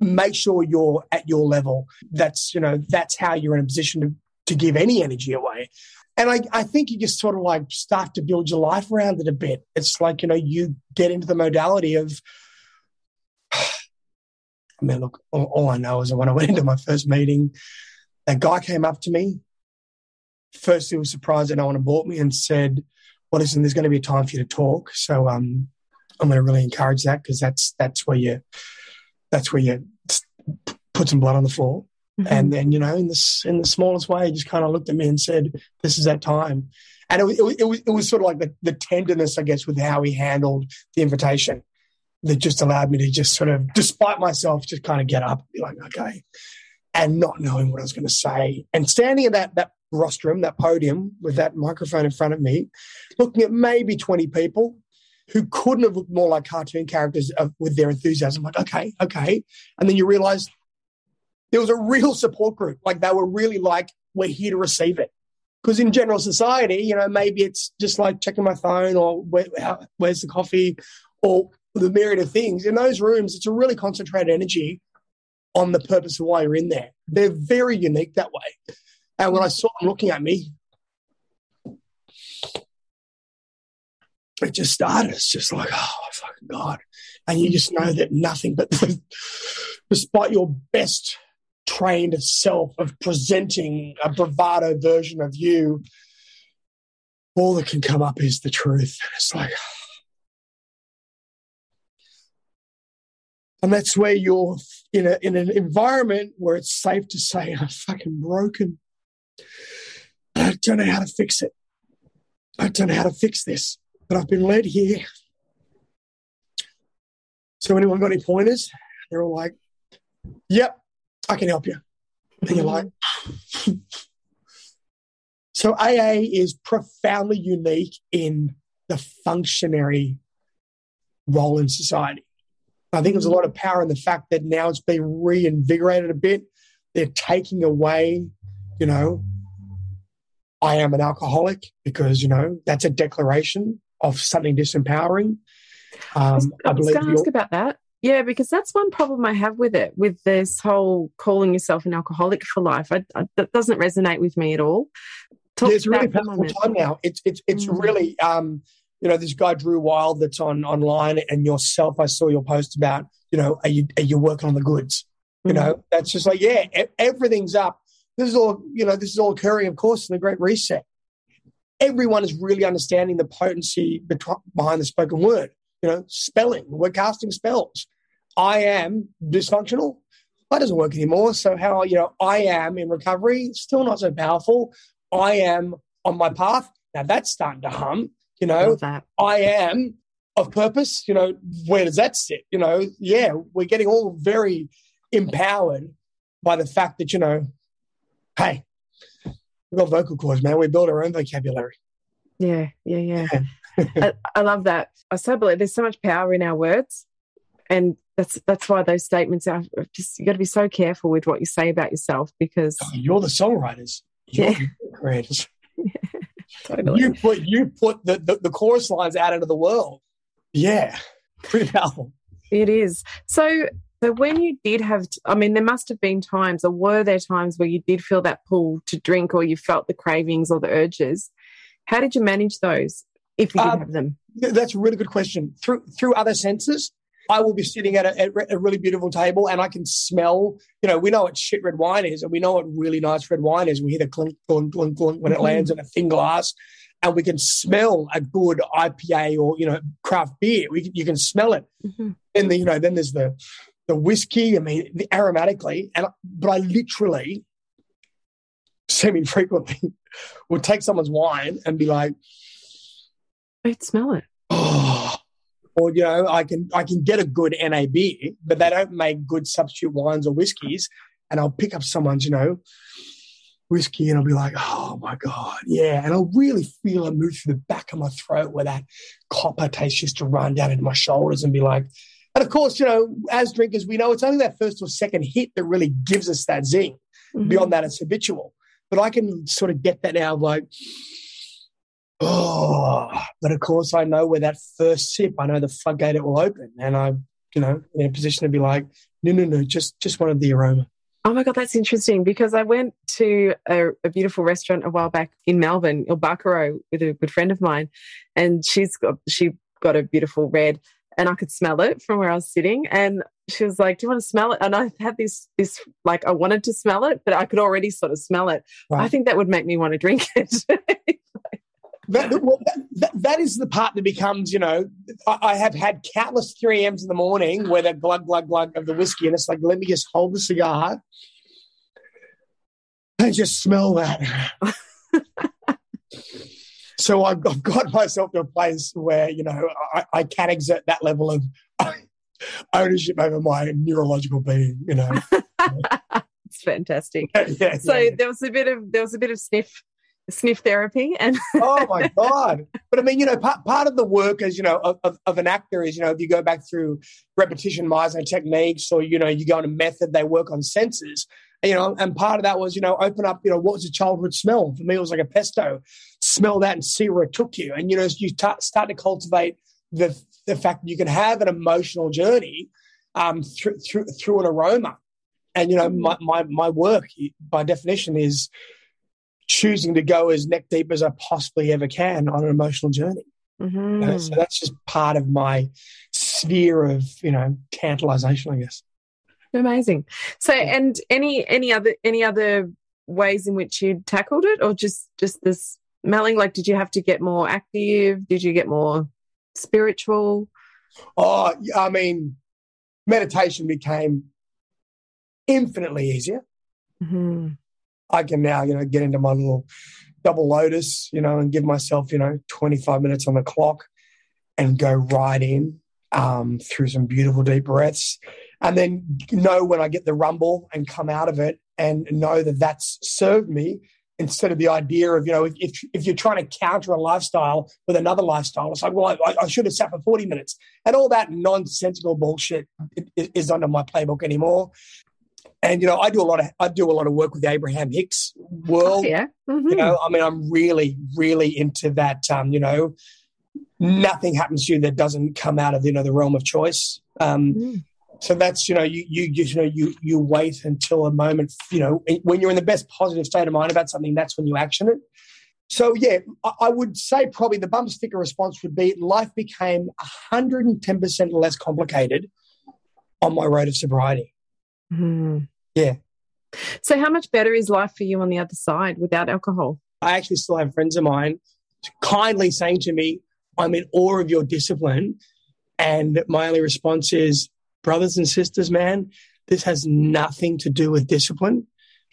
make sure you're at your level. That's, you know, that's how you're in a position to, to give any energy away. And I, I think you just sort of like start to build your life around it a bit. It's like, you know, you get into the modality of, I mean, look, all, all I know is when I went into my first meeting, that guy came up to me. First, he was surprised that no one had bought me and said, well, listen, there's going to be a time for you to talk. So um, I'm going to really encourage that because that's that's where you that's where you put some blood on the floor. Mm-hmm. And then, you know, in the, in the smallest way, he just kind of looked at me and said, this is that time. And it was, it was, it was, it was sort of like the, the tenderness, I guess, with how he handled the invitation that just allowed me to just sort of, despite myself, just kind of get up and be like, okay, and not knowing what I was going to say. And standing at that that rostrum, that podium with that microphone in front of me, looking at maybe twenty people who couldn't have looked more like cartoon characters of, with their enthusiasm. Like, okay, okay. And then you realize there was a real support group. Like they were really like, we're here to receive it. Because in general society, you know, maybe it's just like checking my phone or where, how, where's the coffee or the myriad of things. In those rooms, it's a really concentrated energy on the purpose of why you're in there. They're very unique that way. And when I saw them looking at me, it just started. It's just like, oh, my fucking God. And you just know that nothing but despite your best trained self of presenting a bravado version of you, all that can come up is the truth. And it's like, and that's where you're in, a, in an environment where it's safe to say, I'm fucking broken. I don't know how to fix it. I don't know how to fix this, but I've been led here. So anyone got any pointers? They're all like, yep, I can help you. And you're like. So A A is profoundly unique in the functionary role in society. I think there's a lot of power in the fact that now it's been reinvigorated a bit. They're taking away, you know, I am an alcoholic because, you know, that's a declaration of something disempowering. Um, I was, was going to ask about that. Yeah, because that's one problem I have with it, with this whole calling yourself an alcoholic for life. I, I, that doesn't resonate with me at all. Talk There's really powerful time now. It's, it's, it's mm. really... Um, You know, this guy, Drew Wilde, that's on online and yourself, I saw your post about, you know, are you, are you working on the goods? You mm-hmm. know, that's just like, yeah, e- everything's up. This is all, you know, this is all occurring, of course, in the Great Reset. Everyone is really understanding the potency be- behind the spoken word, you know, spelling. We're casting spells. I am dysfunctional. That doesn't work anymore. So how, you know, I am in recovery, still not so powerful. I am on my path. Now that's starting to hum. You know, I am of purpose, you know, where does that sit? You know, yeah, we're getting all very empowered by the fact that, you know, hey, we've got vocal cords, man. We build our own vocabulary. Yeah, yeah, yeah. I, I love that. I so believe there's so much power in our words. And that's that's why those statements are just, you got to be so careful with what you say about yourself because. Oh, you're the songwriters. You're yeah. the creators. Yeah. Totally. You put you put the, the, the chorus lines out into the world. Yeah, pretty powerful. It is. So, so when you did have, I mean, there must have been times, or were there times where you did feel that pull to drink, or you felt the cravings or the urges. How did you manage those if you did um, have them? That's a really good question. Through through other senses. I will be sitting at a, at a really beautiful table and I can smell, you know, we know what shit red wine is and we know what really nice red wine is. We hear the clink, clink, clink, clink when it lands in a thin glass, and we can smell a good I P A or, you know, craft beer. We, you can smell it. Mm-hmm. And, the, you know, then there's the the whiskey, I mean, the aromatically. And But I literally semi-frequently will take someone's wine and be like, I'd smell it. Oh. Or, you know, I can I can get a good N A beer, but they don't make good substitute wines or whiskies. And I'll pick up someone's, you know, whiskey and I'll be like, oh, my God, yeah. And I'll really feel it move through the back of my throat where that copper taste just to run down into my shoulders and be like. And, of course, you know, as drinkers, we know it's only that first or second hit that really gives us that zing. Mm-hmm. Beyond that, it's habitual. But I can sort of get that now of like, oh, but of course I know where that first sip, I know the floodgate it will open, and I'm, you know, in a position to be like, no, no, no, just just wanted the aroma. Oh my God, that's interesting, because I went to a, a beautiful restaurant a while back in Melbourne, Il Baccaro, with a good friend of mine, and she's got, she got a beautiful red, and I could smell it from where I was sitting, and she was like, do you want to smell it? And I had this, this like I wanted to smell it, but I could already sort of smell it. Right. I think that would make me want to drink it. That, well, that, that is the part that becomes, you know, I, I have had countless three a.m.s in the morning where the glug, glug, glug of the whiskey, and it's like, let me just hold the cigar and just smell that. So I've, I've got myself to a place where, you know, I, I can exert that level of ownership over my neurological being, you know. It's fantastic. Yeah, so yeah. there was a bit of there was a bit of sniff. Sniff therapy and oh my God. But I mean, you know, part, part of the work as, you know, of, of an actor is, you know, if you go back through repetition Meisner techniques, or, you know, you go into method, they work on senses, and, you know, and part of that was, you know, open up, you know, what was a childhood smell? For me, it was like a pesto. Smell that and see where it took you. And, you know, you t- start to cultivate the the fact that you can have an emotional journey um, through, through, through an aroma. And, you know, my, my, my work by definition is choosing to go as neck deep as I possibly ever can on an emotional journey. Mm-hmm. You know, so that's just part of my sphere of, you know, tantalization, I guess. Amazing. So, and any any other any other ways in which you tackled it, or just just this smelling? Like, did you have to get more active? Did you get more spiritual? Oh, I mean, meditation became infinitely easier. Mm-hmm. I can now, you know, get into my little double lotus, you know, and give myself, you know, twenty-five minutes on the clock and go right in um, through some beautiful deep breaths, and then know when I get the rumble and come out of it and know that that's served me, instead of the idea of, you know, if if you're trying to counter a lifestyle with another lifestyle, it's like, well, I, I should have sat for forty minutes. And all that nonsensical bullshit is under my playbook anymore. And, you know, I do a lot of I do a lot of work with the Abraham Hicks world. Oh, yeah. Mm-hmm. You know, I mean, I'm really, really into that, um, you know, nothing happens to you that doesn't come out of, you know, the realm of choice. Um, mm. So that's, you know, you, you, you know, you, you wait until a moment, you know, when you're in the best positive state of mind about something, that's when you action it. So, yeah, I, I would say probably the bump sticker response would be life became one hundred ten percent less complicated on my road of sobriety. Hmm. Yeah. So how much better is life for you on the other side without alcohol? I actually still have friends of mine kindly saying to me, I'm in awe of your discipline. And my only response is, brothers and sisters, man, this has nothing to do with discipline.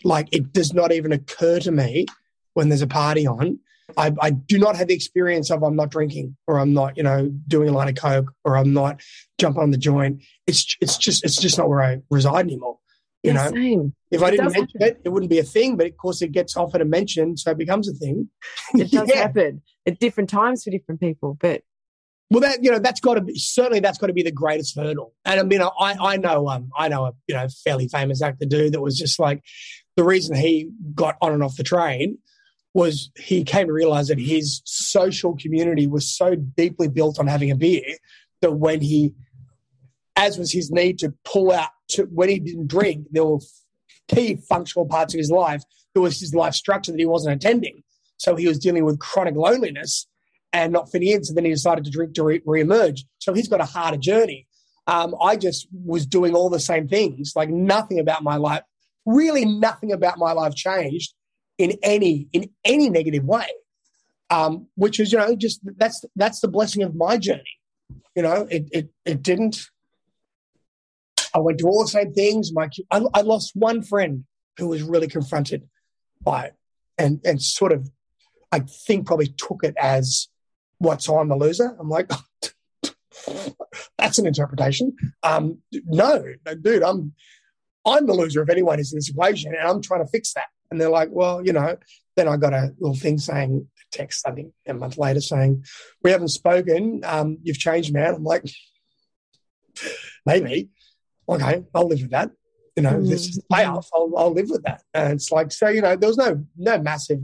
Like, it does not even occur to me when there's a party on. I, I do not have the experience of I'm not drinking, or I'm not, you know, doing a line of coke, or I'm not jumping on the joint. It's it's just it's just not where I reside anymore. You yeah, know, same. If it I didn't mention happen. it, it wouldn't be a thing. But of course, it gets often a mention, so it becomes a thing. It does yeah. happen at different times for different people. But well, that you know, that's got to be certainly that's got to be the greatest hurdle. And I mean, I I know um I know a you know fairly famous actor dude that was just like, the reason he got on and off the train was he came to realize that his social community was so deeply built on having a beer that when he, as was his need to pull out, to, when he didn't drink, there were key functional parts of his life. There was his life structure that he wasn't attending. So he was dealing with chronic loneliness and not fitting in. So then he decided to drink to re- reemerge. So he's got a harder journey. Um, I just was doing all the same things, like nothing about my life, really nothing about my life changed in any in any negative way, um, which is, you know, just that's that's the blessing of my journey. You know, it it, it didn't. I went to all the same things. My I, I lost one friend who was really confronted by it and, and sort of, I think probably took it as what's on the loser. I'm like, that's an interpretation. Um, no, dude, I'm I'm the loser if anyone is in this equation, and I'm trying to fix that. And they're like, well, you know, then I got a little thing saying, text, I think a month later saying, we haven't spoken, um, you've changed, man. I'm like, maybe. Okay, I'll live with that. You know, mm. this is payoff. I'll, I'll live with that. And it's like, so, you know, there was no no massive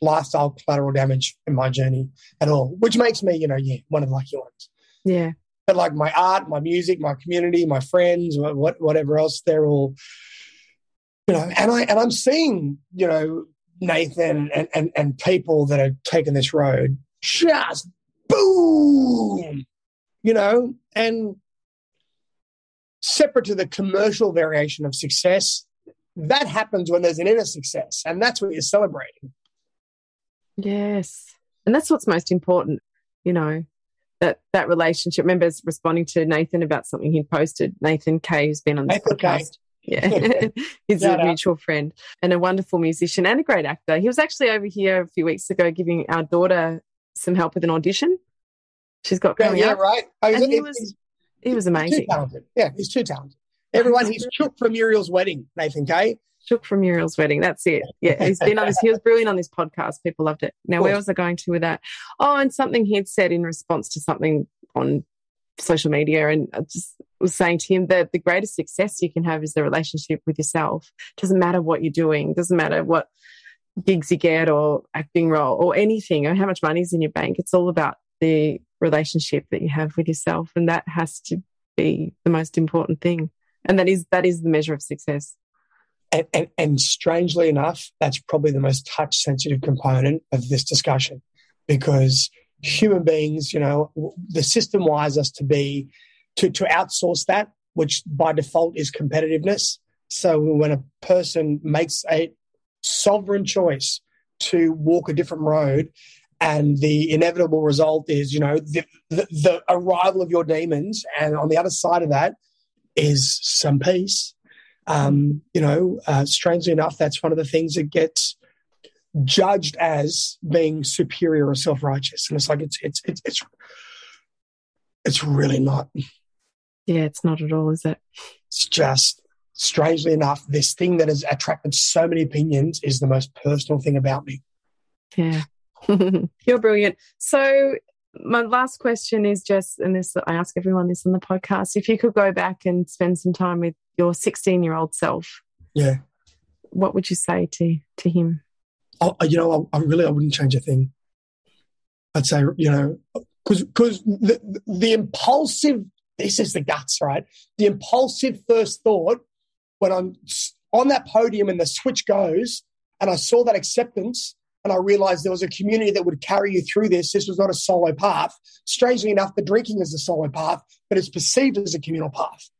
lifestyle collateral damage in my journey at all, which makes me, you know, yeah, one of the lucky ones. Yeah. But like my art, my music, my community, my friends, what, whatever else, they're all, you know, and, I, and I'm seeing, you know, Nathan and, and, and people that are taking this road just boom, you know, and separate to the commercial variation of success, that happens when there's an inner success, and that's what you're celebrating. Yes. And that's what's most important, you know, that that relationship. Remember responding to Nathan about something he'd posted, Nathan K, who's been on this Nathan podcast. K. Yeah, he's Shout a mutual out. friend and a wonderful musician and a great actor. He was actually over here a few weeks ago giving our daughter some help with an audition she's got coming yeah, yeah, up. Right. Oh, and he was, he was amazing. Too talented. Yeah, he's too talented. Everyone, he's shook from Muriel's Wedding, Nathan K. Shook from Muriel's Wedding. That's it. Yeah, he's been on this. He was brilliant on this podcast. People loved it. Now, where was I going to with that? Oh, and something he'd said in response to something on social media, and I just was saying to him that the greatest success you can have is the relationship with yourself. It doesn't matter what you're doing. It doesn't matter what gigs you get or acting role or anything or how much money is in your bank. It's all about the relationship that you have with yourself, and that has to be the most important thing. And that is that is the measure of success. And, and, and strangely enough, that's probably the most touch-sensitive component of this discussion, because human beings, you know, the system wires us to be, to, to outsource that, which by default is competitiveness. So when a person makes a sovereign choice to walk a different road, and the inevitable result is, you know, the, the, the arrival of your demons, and on the other side of that is some peace. Um, you know, uh, strangely enough, that's one of the things that gets judged as being superior or self-righteous, and it's like it's it's it's it's it's really not. Yeah, it's not at all, is it? It's just, strangely enough, this thing that has attracted so many opinions is the most personal thing about me. Yeah. You're brilliant. So my last question is just, and this I ask everyone this on the podcast, if you could go back and spend some time with your sixteen-year-old self, yeah, what would you say to to him? I, you know, I, I really I wouldn't change a thing. I'd say, you know, because because the, the impulsive, this is the guts, right? The impulsive first thought when I'm on that podium and the switch goes and I saw that acceptance, and I realised there was a community that would carry you through this. This was not a solo path. Strangely enough, the drinking is the solo path, but it's perceived as a communal path.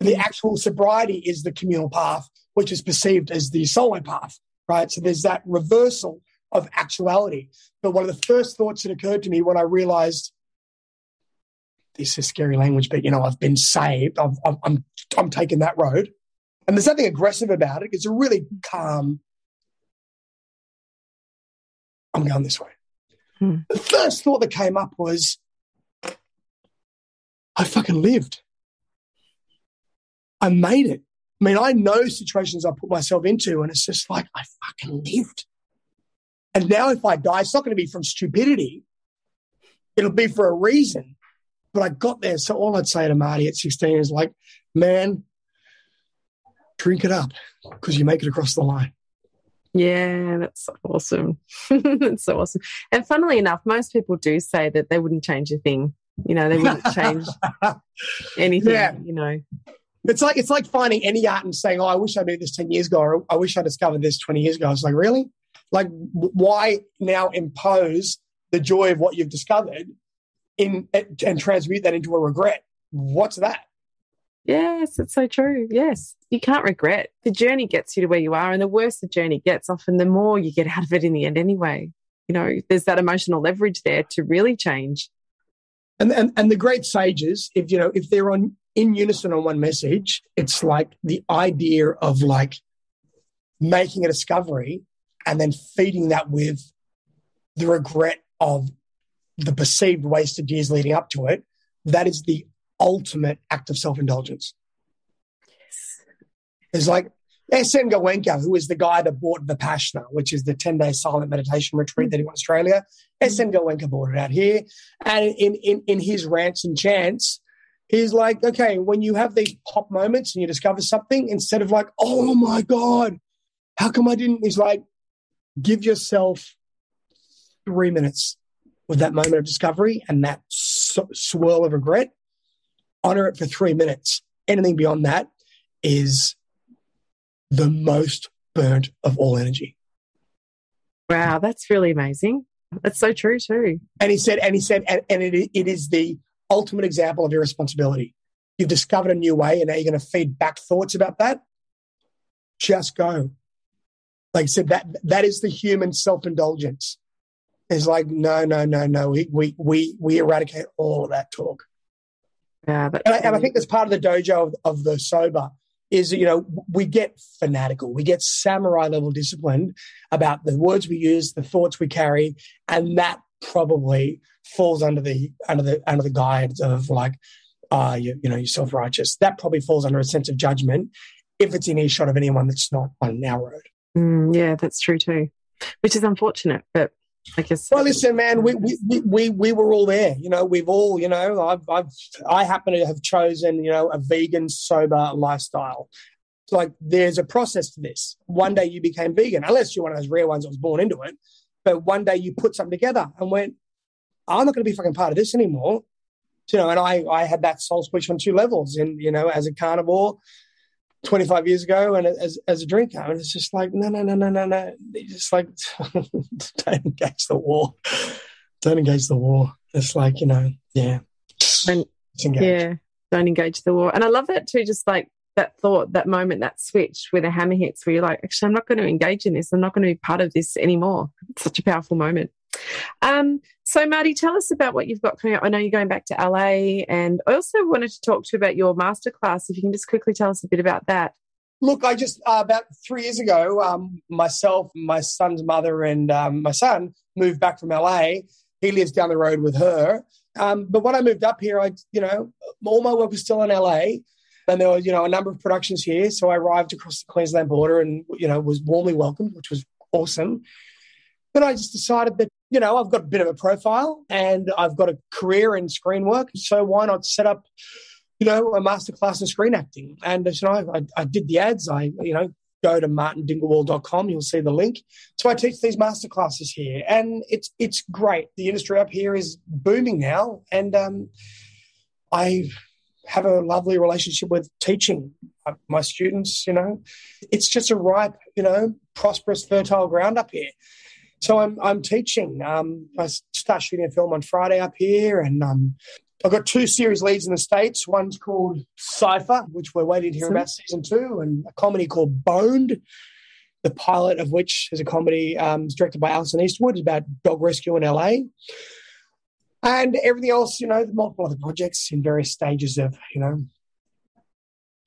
The actual sobriety is the communal path, which is perceived as the solo path, right? So there's that reversal of actuality. But one of the first thoughts that occurred to me when I realised, this is scary language, but, you know, I've been saved. I've, I've, I'm, I'm taking that road. And there's nothing aggressive about it. It's a really calm, I'm going this way. Hmm. The first thought that came up was, I fucking lived. I made it. I mean, I know situations I put myself into, and it's just like, I fucking lived. And now if I die, it's not going to be from stupidity. It'll be for a reason. But I got there. So all I'd say to Marty at sixteen is like, man, drink it up, because you make it across the line. Yeah, that's awesome. That's so awesome. And funnily enough, most people do say that they wouldn't change a thing. You know, they wouldn't change anything, yeah. you know. It's like it's like finding any art and saying, oh, I wish I knew this ten years ago, or I wish I discovered this twenty years ago. It's like, really? Like, why now impose the joy of what you've discovered in and transmute that into a regret? What's that? Yes, it's so true. Yes. You can't regret. The journey gets you to where you are, and the worse the journey gets, often the more you get out of it in the end anyway. You know, there's that emotional leverage there to really change. And and, and the great sages, if you know, if they're on in unison on one message, it's like the idea of like making a discovery and then feeding that with the regret of the perceived wasted years leading up to it. That is the ultimate act of self-indulgence. Yes. It's like S N Goenka, who is the guy that bought Vipassana, which is the ten-day silent meditation retreat that he went to Australia. S N Goenka bought it out here. And in, in, in his rants and chants, he's like, okay, when you have these pop moments and you discover something, instead of like, oh, my God, how come I didn't? He's like, give yourself three minutes with that moment of discovery and that sw- swirl of regret. Honor it for three minutes. Anything beyond that is the most burnt of all energy. Wow, that's really amazing. That's so true too. And he said, and he said, and, and it, it is the ultimate example of irresponsibility. You've discovered a new way and now you're going to feed back thoughts about that. Just go. Like I said, that that is the human self-indulgence. It's like, no, no, no, no. We we we we eradicate all of that talk. Yeah, but and, I, and I think that's part of the dojo of, of the sober is, you know, we get fanatical. We get samurai level disciplined about the words we use, the thoughts we carry, and that probably falls under the under the under the guise of like, uh, you, you know, you're self-righteous. That probably falls under a sense of judgment if it's in earshot of anyone that's not on our road. Mm, yeah, that's true too, which is unfortunate, but. I guess. Well, listen, man. We we we we were all there, you know. We've all, you know. I've I've I happen to have chosen, you know, a vegan sober lifestyle. Like, there's a process to this. One day you became vegan, unless you're one of those rare ones that was born into it. But one day you put something together and went, I'm not going to be fucking part of this anymore, you know. And I I had that soul switch on two levels, in you know, as a carnivore twenty-five years ago and as as a drinker. And it's just like, no, no, no, no, no, no. It's just like, don't engage the war. Don't engage the war. It's like, you know, yeah. And, yeah, don't engage the war. And I love that too, just like that thought, that moment, that switch where the hammer hits, where you're like, actually, I'm not going to engage in this. I'm not going to be part of this anymore. It's such a powerful moment. Um, so, Marty, tell us about what you've got coming up. I know you're going back to L A, and I also wanted to talk to you about your masterclass. If you can just quickly tell us a bit about that. Look, I just, uh, about three years ago, um, myself, my son's mother and um, my son moved back from L A. He lives down the road with her. Um, but when I moved up here, I, you know, all my work was still in L A, and there were, you know, a number of productions here. So I arrived across the Queensland border and, you know, was warmly welcomed, which was awesome. But I just decided that, you know, I've got a bit of a profile and I've got a career in screen work. So why not set up, you know, a masterclass in screen acting? And, you know, I, I did the ads. I, you know, go to Martin Dingle Wall dot com. You'll see the link. So I teach these masterclasses here, and it's it's great. The industry up here is booming now, and um, I have a lovely relationship with teaching my students, you know. It's just a ripe, you know, prosperous, fertile ground up here. So I'm I'm teaching. Um, I start shooting a film on Friday up here, and um, I've got two series leads in the States. One's called Cypher, which we're waiting to hear about season two, and a comedy called Boned, the pilot of which is a comedy um, directed by Alison Eastwood. It's about dog rescue in L A. And everything else, you know, multiple other projects in various stages of, you know,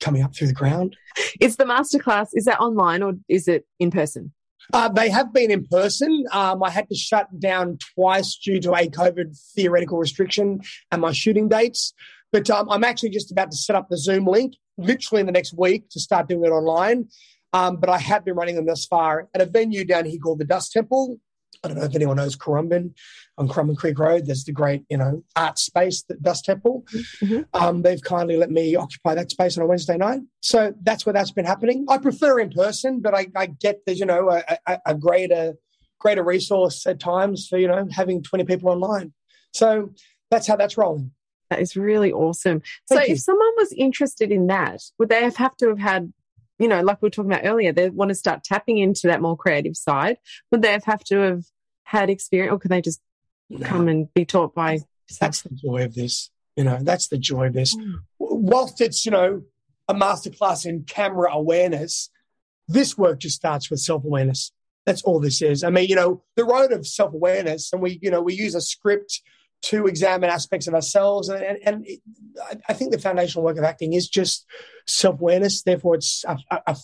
coming up through the ground. It's the masterclass. Is that online or is it in person? Uh, they have been in person. Um, I had to shut down twice due to a COVID theoretical restriction and my shooting dates. But um, I'm actually just about to set up the Zoom link literally in the next week to start doing it online. Um, but I have been running them thus far at a venue down here called the Dust Temple, I don't know if anyone knows Currumbin on Currumbin Creek Road. There's the great, you know, art space, the Dust Temple. Mm-hmm. Um, they've kindly let me occupy that space on a Wednesday night. So that's where that's been happening. I prefer in person, but I, I get there's, you know, a, a, a greater greater resource at times for, you know, having twenty people online. So that's how that's rolling. That is really awesome. Thank so you. If someone was interested in that, would they have, have to have had, you know, like we were talking about earlier, they want to start tapping into that more creative side. Would they have, have to have had experience, or can they just no. come and be taught by? That's the joy of this. You know, that's the joy of this. Mm. Whilst it's, you know, a masterclass in camera awareness, this work just starts with self-awareness. That's all this is. I mean, you know, the road of self-awareness, and we, you know, we use a script to examine aspects of ourselves. And, and, and it, I think the foundational work of acting is just self-awareness. Therefore, it's a, a, a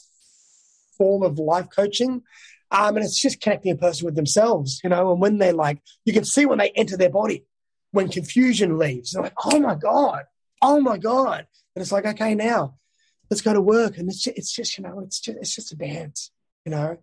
form of life coaching. Um, and it's just connecting a person with themselves, you know, and when they're like, you can see when they enter their body, when confusion leaves, they're like, oh, my God, oh, my God. And it's like, okay, now let's go to work. And it's just, it's just you know, it's just, it's just a dance, you know.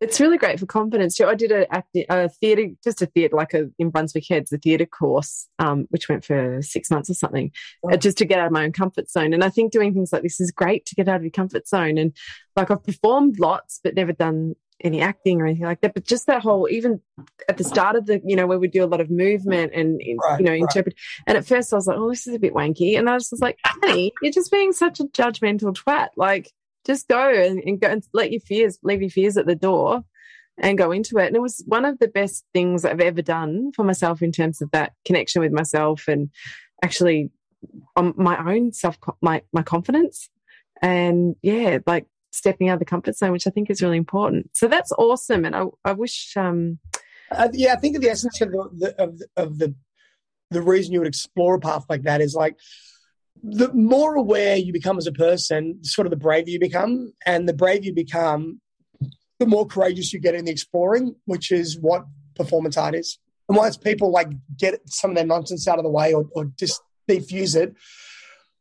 It's really great for confidence too. I did a, a theatre, just a theatre, like a, in Brunswick Heads, a theatre course, um, which went for six months or something, oh. just to get out of my own comfort zone. And I think doing things like this is great to get out of your comfort zone. And like I've performed lots, but never done any acting or anything like that. But just that whole, even at the start of the, you know, where we do a lot of movement and, right, you know, right. interpret. And at first I was like, oh, this is a bit wanky. And I was just like, honey, you're just being such a judgmental twat. Like, just go and, and go and let your fears, leave your fears at the door and go into it. And it was one of the best things I've ever done for myself in terms of that connection with myself and actually um, my own self, my, my confidence and, yeah, like stepping out of the comfort zone, which I think is really important. So that's awesome. And I, I wish... Um, uh, yeah, I think the essence of the, of, the, of the, the reason you would explore a path like that is like, the more aware you become as a person, sort of the braver you become, and the braver you become, the more courageous you get in the exploring, which is what performance art is. And once people like get some of their nonsense out of the way or, or just defuse it,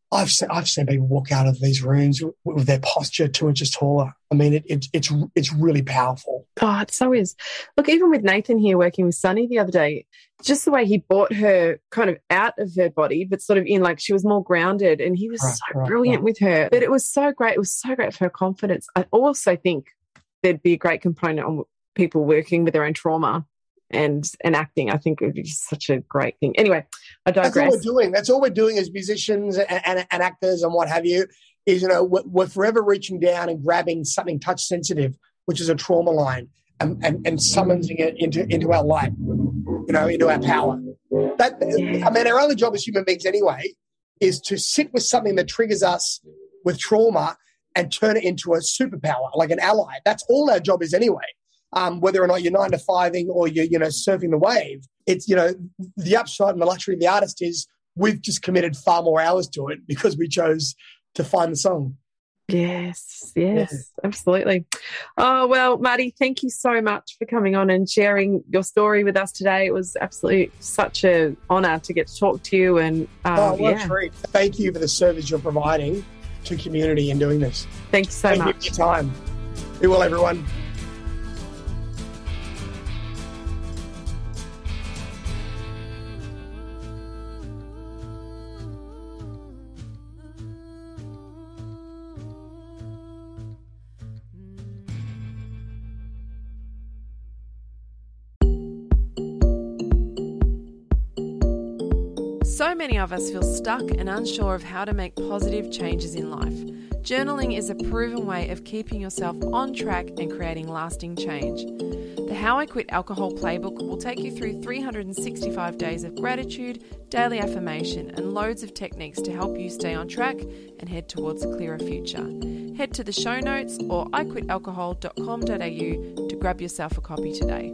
I've seen, I've seen people walk out of these rooms with, with their posture two inches taller. I mean, it, it, it's it's really powerful. Oh, it so is. Look, even with Nathan here working with Sunny the other day, just the way he brought her kind of out of her body, but sort of in like she was more grounded, and he was right, so right, brilliant right. with her. But it was so great. It was so great for her confidence. I also think there'd be a great component on people working with their own trauma. And and acting, I think it would be such a great thing. Anyway, I digress. That's all we're doing. That's all we're doing as musicians and, and, and actors and what have you is, you know, we're, we're forever reaching down and grabbing something touch sensitive, which is a trauma line, and, and, and summoning it into, into our light, you know, into our power. That yeah. I mean, our only job as human beings anyway is to sit with something that triggers us with trauma and turn it into a superpower, like an ally. That's all our job is anyway. Um, whether or not you're nine to fiving or you're, you know, surfing the wave, it's, you know, the upside and the luxury of the artist is we've just committed far more hours to it because we chose to find the song. Yes, yes, yes. Absolutely. Oh, well, Marty, thank you so much for coming on and sharing your story with us today. It was absolutely such an honour to get to talk to you. And um, oh, what yeah. a treat. Thank you for the service you're providing to community in doing this. Thank you so thank much. Thank you for your time. Be well, everyone. So many of us feel stuck and unsure of how to make positive changes in life. Journaling is a proven way of keeping yourself on track and creating lasting change. The How I Quit Alcohol Playbook will take you through three hundred sixty-five days of gratitude, daily affirmation, and loads of techniques to help you stay on track and head towards a clearer future. Head to the show notes or i quit alcohol dot com dot a u to grab yourself a copy today.